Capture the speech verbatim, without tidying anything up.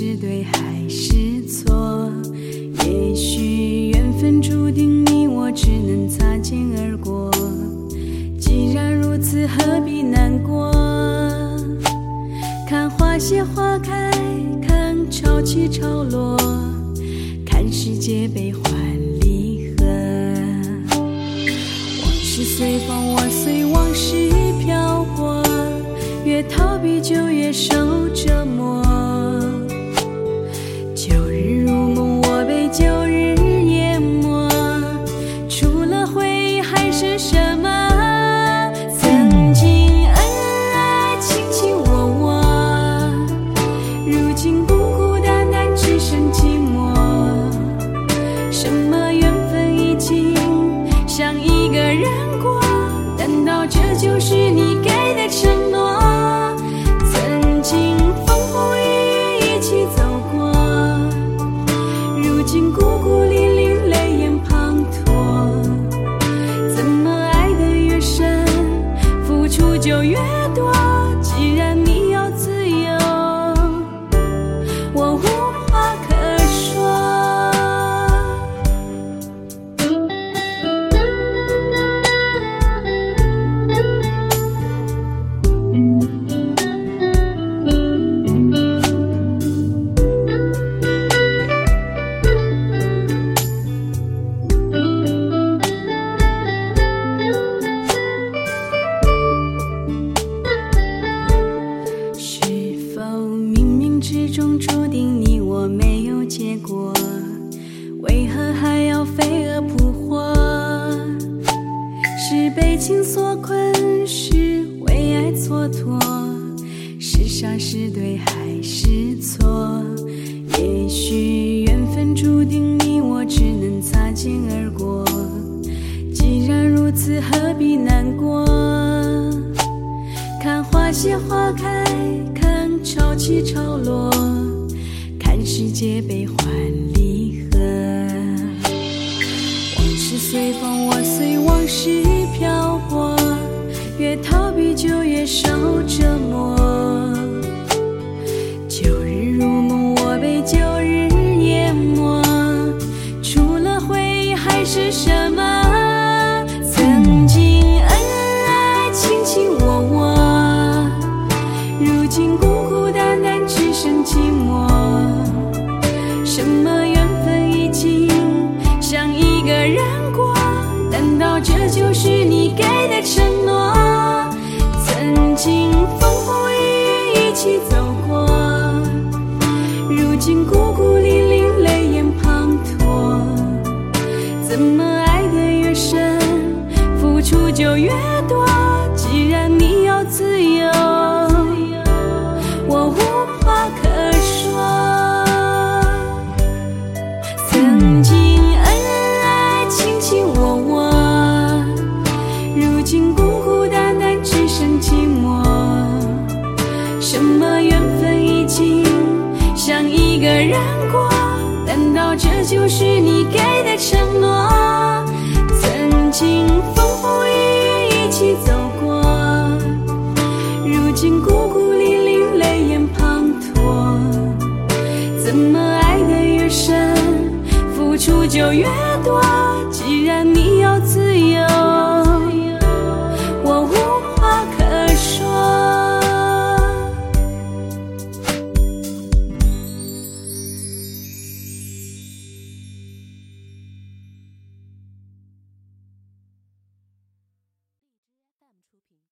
是对还是错，也许缘分注定你我只能擦肩而过，既然如此何必难过。看花谢花开，看潮起潮落，看世界悲欢离合。往事随风，我随往事飘过，越逃避就越受折磨。越多，既然你要自由，